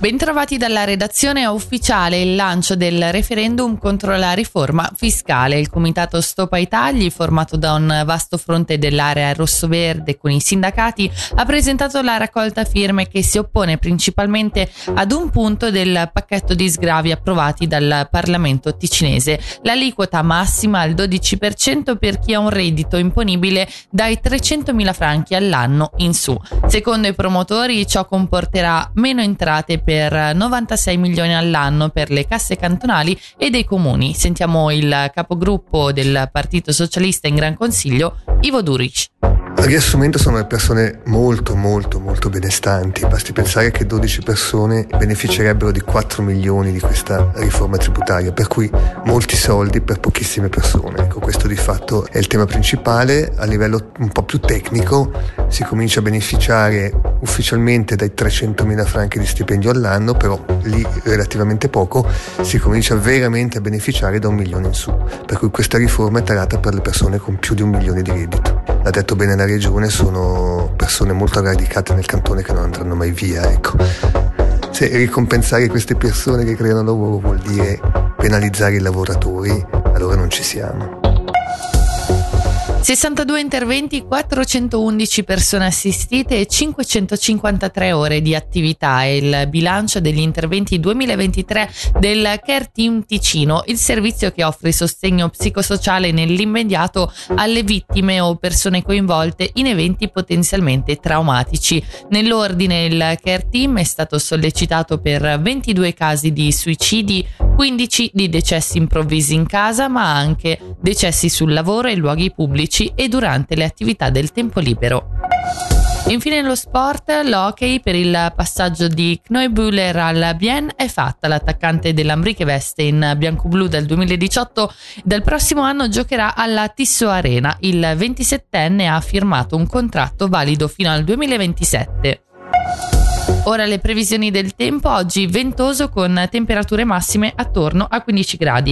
Bentrovati dalla redazione. Ufficiale il lancio del referendum contro la riforma fiscale. Il comitato Stop ai tagli, formato da un vasto fronte dell'area rosso-verde con i sindacati, ha presentato la raccolta firme che si oppone principalmente ad un punto del pacchetto di sgravi approvati dal Parlamento ticinese. L'aliquota massima al 12% per chi ha un reddito imponibile dai 300.000 franchi all'anno in su. Secondo i promotori ciò comporterà meno entrate per 96 milioni all'anno per le casse cantonali e dei comuni. Sentiamo il capogruppo del Partito Socialista in Gran Consiglio, Ivo Duric. Al riassumento sono persone molto benestanti, basti pensare che 12 persone beneficerebbero di 4 milioni di questa riforma tributaria, per cui molti soldi per pochissime persone. Ecco, questo di fatto è il tema principale. A livello un po' più tecnico si comincia a beneficiare ufficialmente dai 300.000 franchi di stipendio all'anno, però lì relativamente poco, si comincia veramente a beneficiare da 1 milione in su, per cui questa riforma è tarata per le persone con più di 1 milione di reddito. L'ha detto bene la Regione, sono persone molto radicate nel cantone che non andranno mai via, ecco. Se ricompensare queste persone che creano lavoro vuol dire penalizzare i lavoratori, allora non ci siamo. 62 interventi, 411 persone assistite e 553 ore di attività è il bilancio degli interventi 2023 del Care Team Ticino, il servizio che offre sostegno psicosociale nell'immediato alle vittime o persone coinvolte in eventi potenzialmente traumatici. Nell'ordine, il Care Team è stato sollecitato per 22 casi di suicidi, 15 di decessi improvvisi in casa, ma anche decessi sul lavoro e luoghi pubblici e durante le attività del tempo libero. Infine lo sport, l'hockey. Per il passaggio di Knöbler al Bienne è fatta. L'attaccante dell'Ambri, che veste in biancoblu dal 2018, dal prossimo anno giocherà alla Tissot Arena. Il 27enne ha firmato un contratto valido fino al 2027. Ora le previsioni del tempo: oggi ventoso con temperature massime attorno a 15 gradi.